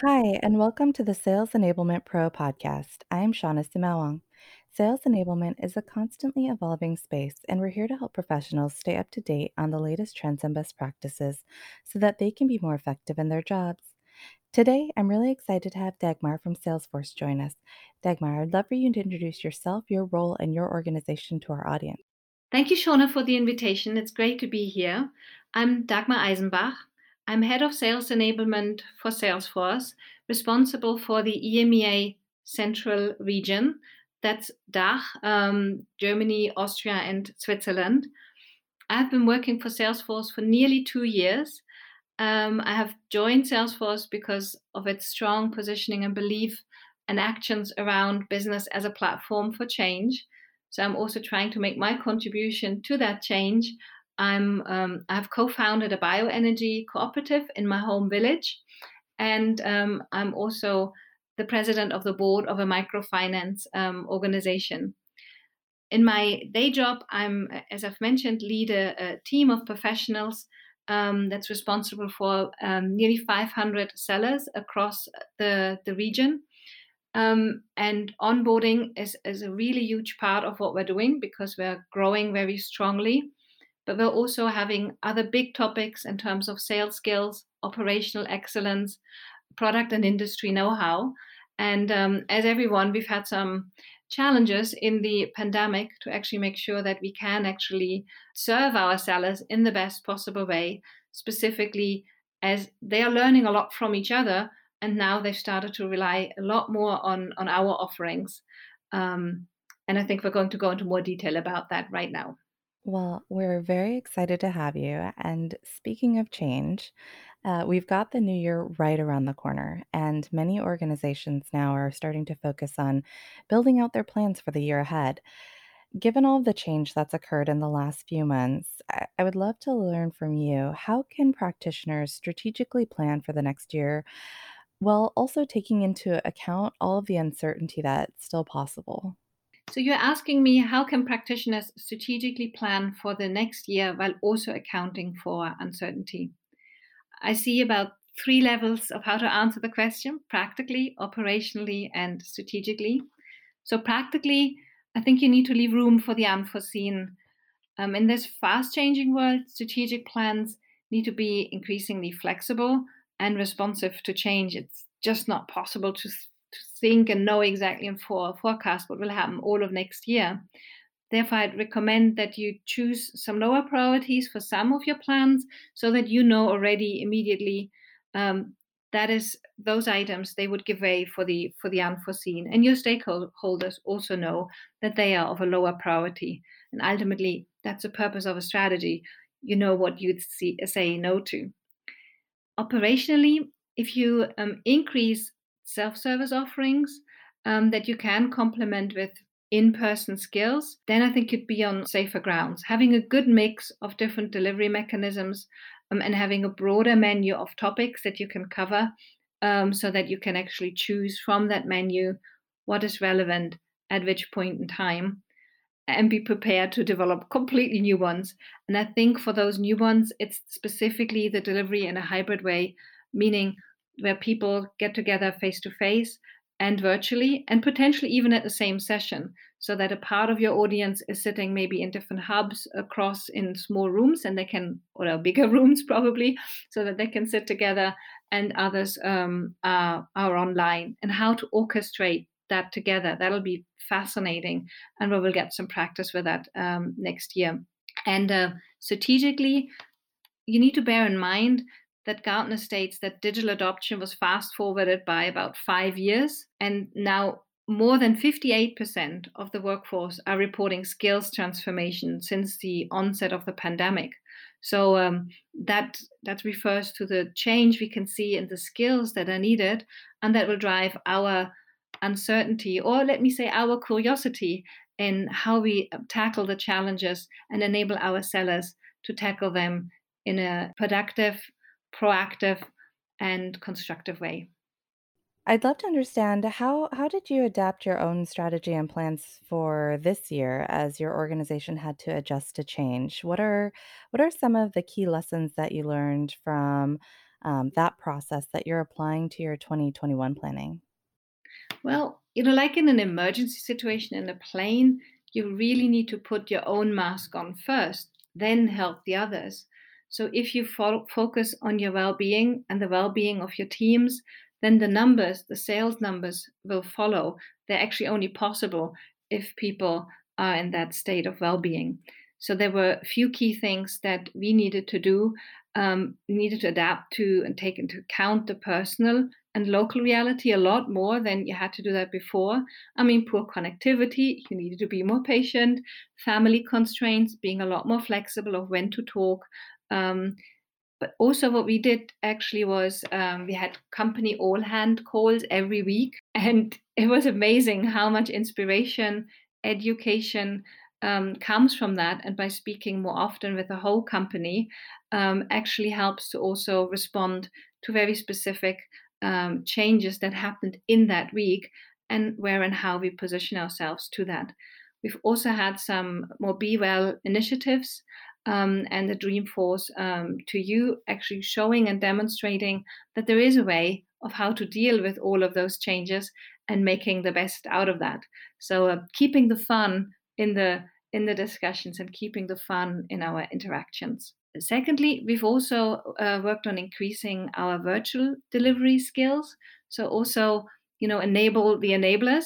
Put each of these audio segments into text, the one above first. Hi, and welcome to the Sales Enablement Pro podcast. I'm Shauna Simawang. Sales enablement is a constantly evolving space, and we're here to help professionals stay up to date on the latest trends and best practices so that they can be more effective in their jobs. Today, I'm really excited to have Dagmar from Salesforce join us. Dagmar, I'd love for you to introduce yourself, your role, and your organization to our audience. Thank you, Shauna, for the invitation. It's great to be here. I'm Dagmar Eisenbach. I'm head of sales enablement for Salesforce, responsible for the EMEA central region. That's DACH, Germany, Austria, and Switzerland. I've been working for Salesforce for nearly 2 years. I have joined Salesforce because of its strong positioning and belief and actions around business as a platform for change. So I'm also trying to make my contribution to that change. I've co-founded a bioenergy cooperative in my home village, and I'm also the president of the board of a microfinance organization. In my day job, I'm, as I've mentioned, lead a team of professionals that's responsible for nearly 500 sellers across the region. And onboarding is a really huge part of what we're doing because we're growing very strongly. But we're also having other big topics in terms of sales skills, operational excellence, product and industry know-how. And as everyone, we've had some challenges in the pandemic to actually make sure that we can actually serve our sellers in the best possible way, specifically as they are learning a lot from each other. And now they've started to rely a lot more on our offerings. And I think we're going to go into more detail about that right now. Well, we're very excited to have you. And speaking of change, we've got the new year right around the corner, and many organizations now are starting to focus on building out their plans for the year ahead. Given all the change that's occurred in the last few months, I would love to learn from you, how can practitioners strategically plan for the next year while also taking into account all of the uncertainty that's still possible? So you're asking me, how can practitioners strategically plan for the next year while also accounting for uncertainty? I see about 3 levels of how to answer the question: practically, operationally, and strategically. So practically, I think you need to leave room for the unforeseen. In this fast-changing world, strategic plans need to be increasingly flexible and responsive to change. It's just not possible to think and know exactly and forecast what will happen all of next year. Therefore, I'd recommend that you choose some lower priorities for some of your plans so that you know already immediately that is those items they would give way for the unforeseen. And your stakeholders also know that they are of a lower priority. And ultimately, that's the purpose of a strategy. You know what you'd say no to. Operationally, if you increase self-service offerings that you can complement with in-person skills, then I think you'd be on safer grounds. Having a good mix of different delivery mechanisms and having a broader menu of topics that you can cover so that you can actually choose from that menu what is relevant at which point in time and be prepared to develop completely new ones. And I think for those new ones, it's specifically the delivery in a hybrid way, meaning where people get together face-to-face and virtually, and potentially even at the same session, so that a part of your audience is sitting maybe in different hubs across in small rooms, and they can, or bigger rooms probably, so that they can sit together, and others are online. And how to orchestrate that together, that'll be fascinating, and we will get some practice with that next year. And strategically, you need to bear in mind that Gartner states that digital adoption was fast-forwarded by about 5 years, and now more than 58% of the workforce are reporting skills transformation since the onset of the pandemic. So that refers to the change we can see in the skills that are needed, and that will drive our uncertainty, or let me say our curiosity, in how we tackle the challenges and enable our sellers to tackle them in a productive, proactive, and constructive way. I'd love to understand how did you adapt your own strategy and plans for this year as your organization had to adjust to change? What are some of the key lessons that you learned from that process that you're applying to your 2021 planning? Well, like in an emergency situation in a plane, you really need to put your own mask on first, then help the others. So if you focus on your well-being and the well-being of your teams, then the numbers, the sales numbers will follow. They're actually only possible if people are in that state of well-being. So there were a few key things that we needed to do, needed to adapt to and take into account the personal and local reality a lot more than you had to do that before. I mean, poor connectivity, you needed to be more patient, family constraints, being a lot more flexible of when to talk. But also what we did actually was we had company all-hand calls every week. And it was amazing how much inspiration, education comes from that. And by speaking more often with the whole company actually helps to also respond to very specific changes that happened in that week and where and how we position ourselves to that. We've also had some more Be Well initiatives and the Dreamforce to you, actually showing and demonstrating that there is a way of how to deal with all of those changes and making the best out of that. So keeping the fun in the discussions and keeping the fun in our interactions. Secondly, we've also worked on increasing our virtual delivery skills. So also, enable the enablers.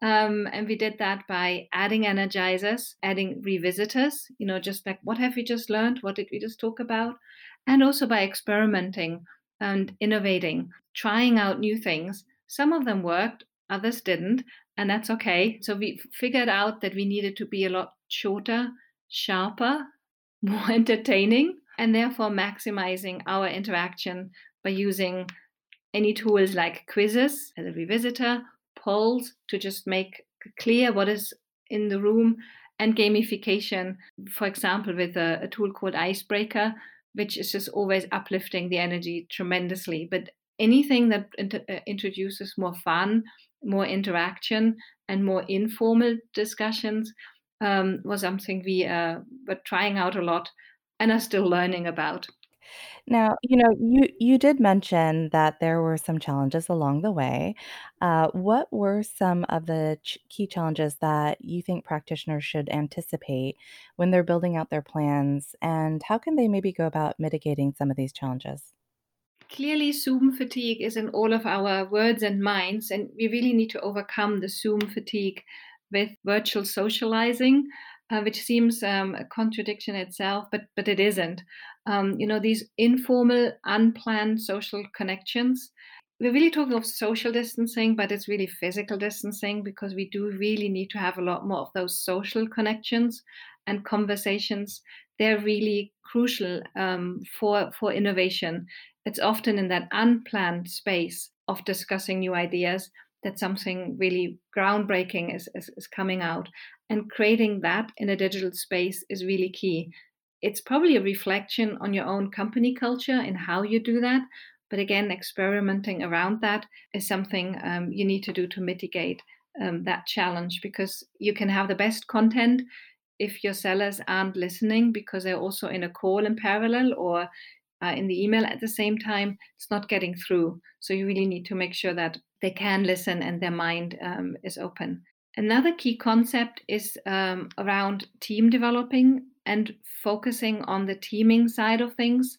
And we did that by adding energizers, adding revisitors, just like what have we just learned? What did we just talk about? And also by experimenting and innovating, trying out new things. Some of them worked, others didn't, and that's okay. So we figured out that we needed to be a lot shorter, sharper, more entertaining, and therefore maximizing our interaction by using any tools like quizzes as a revisitor, polls to just make clear what is in the room, and gamification, for example, with a tool called Icebreaker, which is just always uplifting the energy tremendously. But anything that introduces more fun, more interaction, and more informal discussions was something we were trying out a lot and are still learning about. Now, you did mention that there were some challenges along the way. What were some of the key challenges that you think practitioners should anticipate when they're building out their plans? And how can they maybe go about mitigating some of these challenges? Clearly, Zoom fatigue is in all of our words and minds, and we really need to overcome the Zoom fatigue with virtual socializing, which seems a contradiction itself, but it isn't. These informal, unplanned social connections. We're really talking of social distancing, but it's really physical distancing, because we do really need to have a lot more of those social connections and conversations. They're really crucial for innovation. It's often in that unplanned space of discussing new ideas that something really groundbreaking is coming out. And creating that in a digital space is really key. It's probably a reflection on your own company culture and how you do that. But again, experimenting around that is something you need to do to mitigate that challenge, because you can have the best content if your sellers aren't listening because they're also in a call in parallel or in the email at the same time, it's not getting through. So you really need to make sure that they can listen and their mind is open. Another key concept is around team developing and focusing on the teaming side of things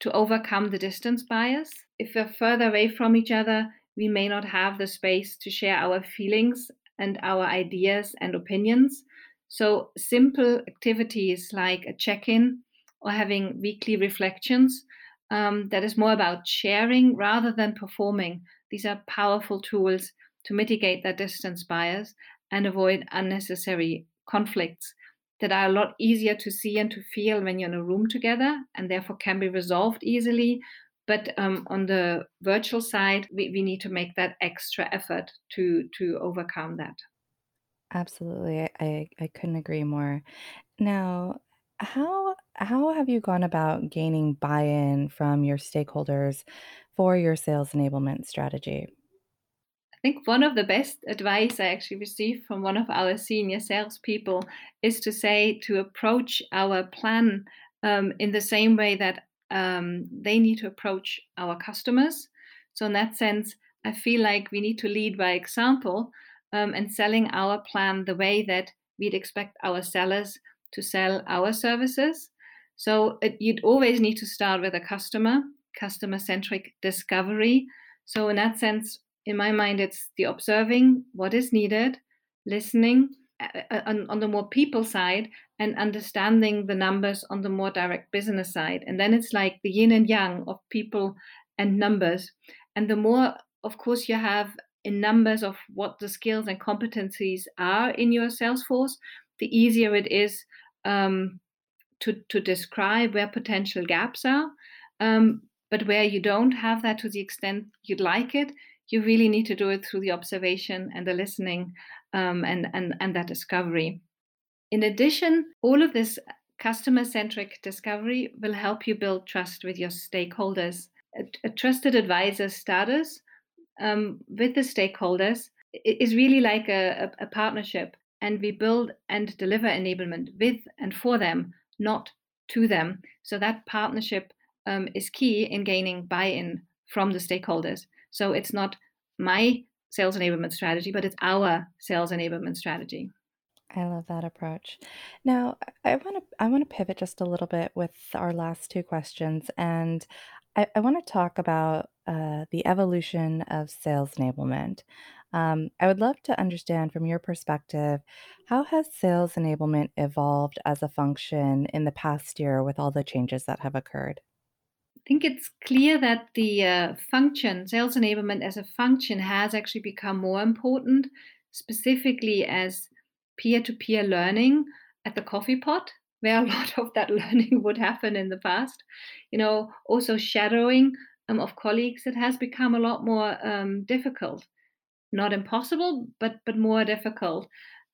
to overcome the distance bias. If we're further away from each other, we may not have the space to share our feelings and our ideas and opinions. So simple activities like a check-in or having weekly reflections that is more about sharing rather than performing. These are powerful tools to mitigate that distance bias and avoid unnecessary conflicts that are a lot easier to see and to feel when you're in a room together, and therefore can be resolved easily. But on the virtual side, we need to make that extra effort to overcome that. Absolutely. I couldn't agree more. Now, how have you gone about gaining buy-in from your stakeholders for your sales enablement strategy? I think one of the best advice I actually received from one of our senior salespeople is to say to approach our plan in the same way that they need to approach our customers. So in that sense, I feel like we need to lead by example and selling our plan the way that we'd expect our sellers to sell our services. So you'd always need to start with a customer-centric discovery. So in that sense, in my mind, it's the observing what is needed, listening on the more people side, and understanding the numbers on the more direct business side. And then it's like the yin and yang of people and numbers. And the more, of course, you have in numbers of what the skills and competencies are in your Salesforce, the easier it is to describe where potential gaps are. But where you don't have that to the extent you'd like it, you really need to do it through the observation and the listening and that discovery. In addition, all of this customer-centric discovery will help you build trust with your stakeholders. A trusted advisor status with the stakeholders is really like a partnership, and we build and deliver enablement with and for them, not to them. So that partnership is key in gaining buy-in from the stakeholders. So it's not my sales enablement strategy, but it's our sales enablement strategy. I love that approach. Now, I want to pivot just a little bit with our last two questions, and I want to talk about the evolution of sales enablement. I would love to understand from your perspective, how has sales enablement evolved as a function in the past year with all the changes that have occurred? I think it's clear that the function, sales enablement as a function, has actually become more important, specifically as peer-to-peer learning at the coffee pot, where a lot of that learning would happen in the past. You know, also shadowing of colleagues, it has become a lot more difficult. Not impossible, but more difficult.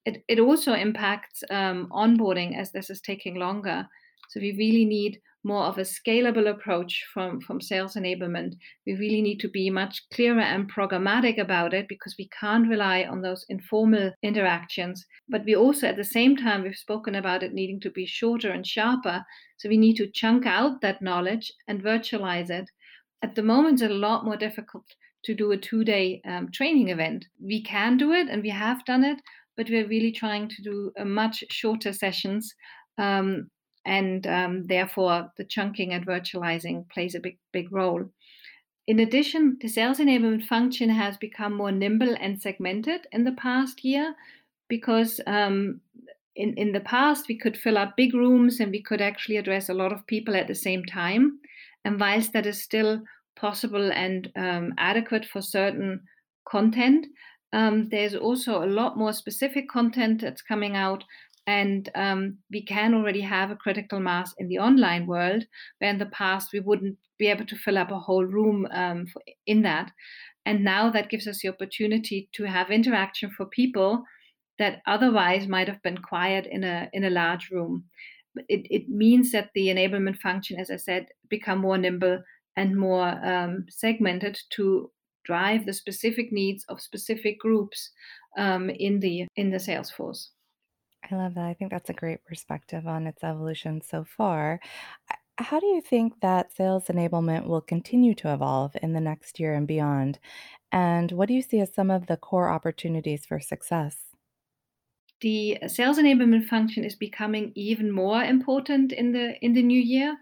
It also impacts onboarding, as this is taking longer. So we really need more of a scalable approach from sales enablement. We really need to be much clearer and programmatic about it, because we can't rely on those informal interactions. But we also, at the same time, we've spoken about it needing to be shorter and sharper. So we need to chunk out that knowledge and virtualize it. At the moment, it's a lot more difficult to do a two-day training event. We can do it, and we have done it, but we're really trying to do much shorter sessions. And therefore, the chunking and virtualizing plays a big role. In addition, the sales enablement function has become more nimble and segmented in the past year, because in the past, we could fill up big rooms and we could actually address a lot of people at the same time. And whilst that is still possible and adequate for certain content, there's also a lot more specific content that's coming out. And we can already have a critical mass in the online world, where in the past we wouldn't be able to fill up a whole room in that. And now that gives us the opportunity to have interaction for people that otherwise might have been quiet in a large room. It means that the enablement function, as I said, become more nimble and more segmented to drive the specific needs of specific groups in the Salesforce. I love that. I think that's a great perspective on its evolution so far. How do you think that sales enablement will continue to evolve in the next year and beyond? And what do you see as some of the core opportunities for success? The sales enablement function is becoming even more important in the new year,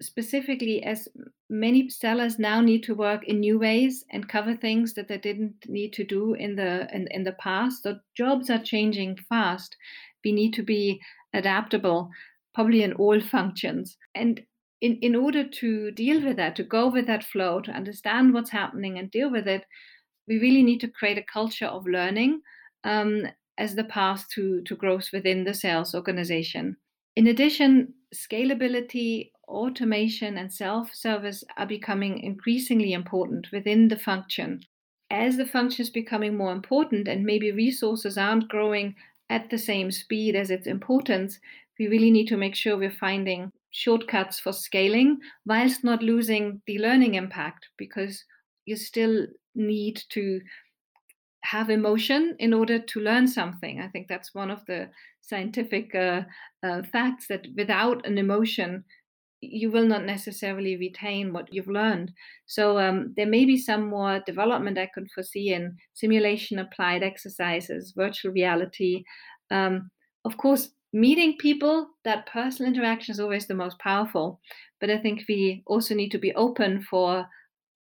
specifically as many sellers now need to work in new ways and cover things that they didn't need to do in the past. So jobs are changing fast. We need to be adaptable, probably in all functions. And in order to deal with that, to go with that flow, to understand what's happening and deal with it, we really need to create a culture of learning as the path to growth within the sales organization. In addition, scalability, automation, and self-service are becoming increasingly important within the function. As the function is becoming more important, and maybe resources aren't growing at the same speed as its importance, we really need to make sure we're finding shortcuts for scaling whilst not losing the learning impact, because you still need to have emotion in order to learn something. I think that's one of the scientific facts, that without an emotion, you will not necessarily retain what you've learned. So there may be some more development I could foresee in simulation, applied exercises, virtual reality. Of course, meeting people, that personal interaction is always the most powerful. But I think we also need to be open for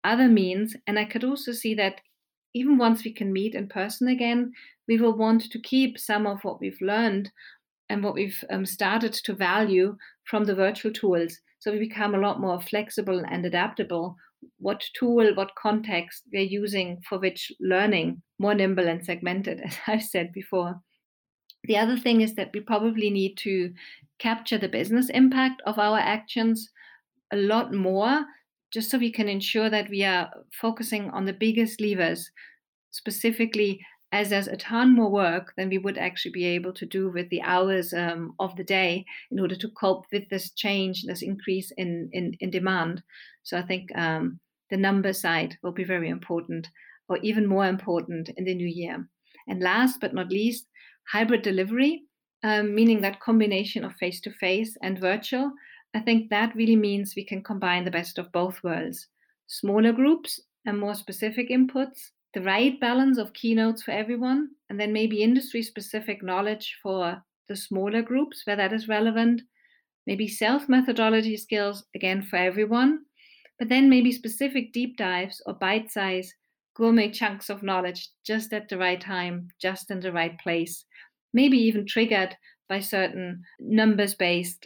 other means. And I could also see that even once we can meet in person again, we will want to keep some of what we've learned and what we've started to value from the virtual tools. So we become a lot more flexible and adaptable. What tool, what context we're using for which learning, more nimble and segmented, as I've said before. The other thing is that we probably need to capture the business impact of our actions a lot more, just so we can ensure that we are focusing on the biggest levers, specifically as there's a ton more work than we would actually be able to do with the hours of the day in order to cope with this change, this increase in demand. So I think the number side will be very important, or even more important in the new year. And last but not least, hybrid delivery, meaning that combination of face-to-face and virtual. I think that really means we can combine the best of both worlds, smaller groups and more specific inputs, the right balance of keynotes for everyone, and then maybe industry-specific knowledge for the smaller groups where that is relevant, maybe self-methodology skills, again, for everyone, but then maybe specific deep dives or bite-size gourmet chunks of knowledge just at the right time, just in the right place, maybe even triggered by certain numbers-based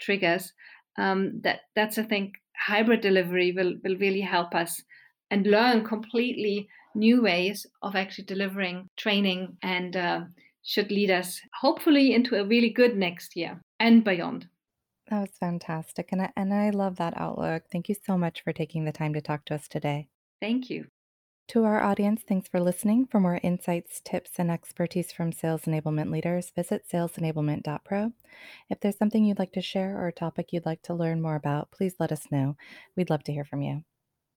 triggers. That's, I think, hybrid delivery will really help us and learn completely new ways of actually delivering training, and should lead us hopefully into a really good next year and beyond. That was fantastic. And I love that outlook. Thank you so much for taking the time to talk to us today. Thank you. To our audience, thanks for listening. For more insights, tips, and expertise from sales enablement leaders, visit salesenablement.pro. If there's something you'd like to share or a topic you'd like to learn more about, please let us know. We'd love to hear from you.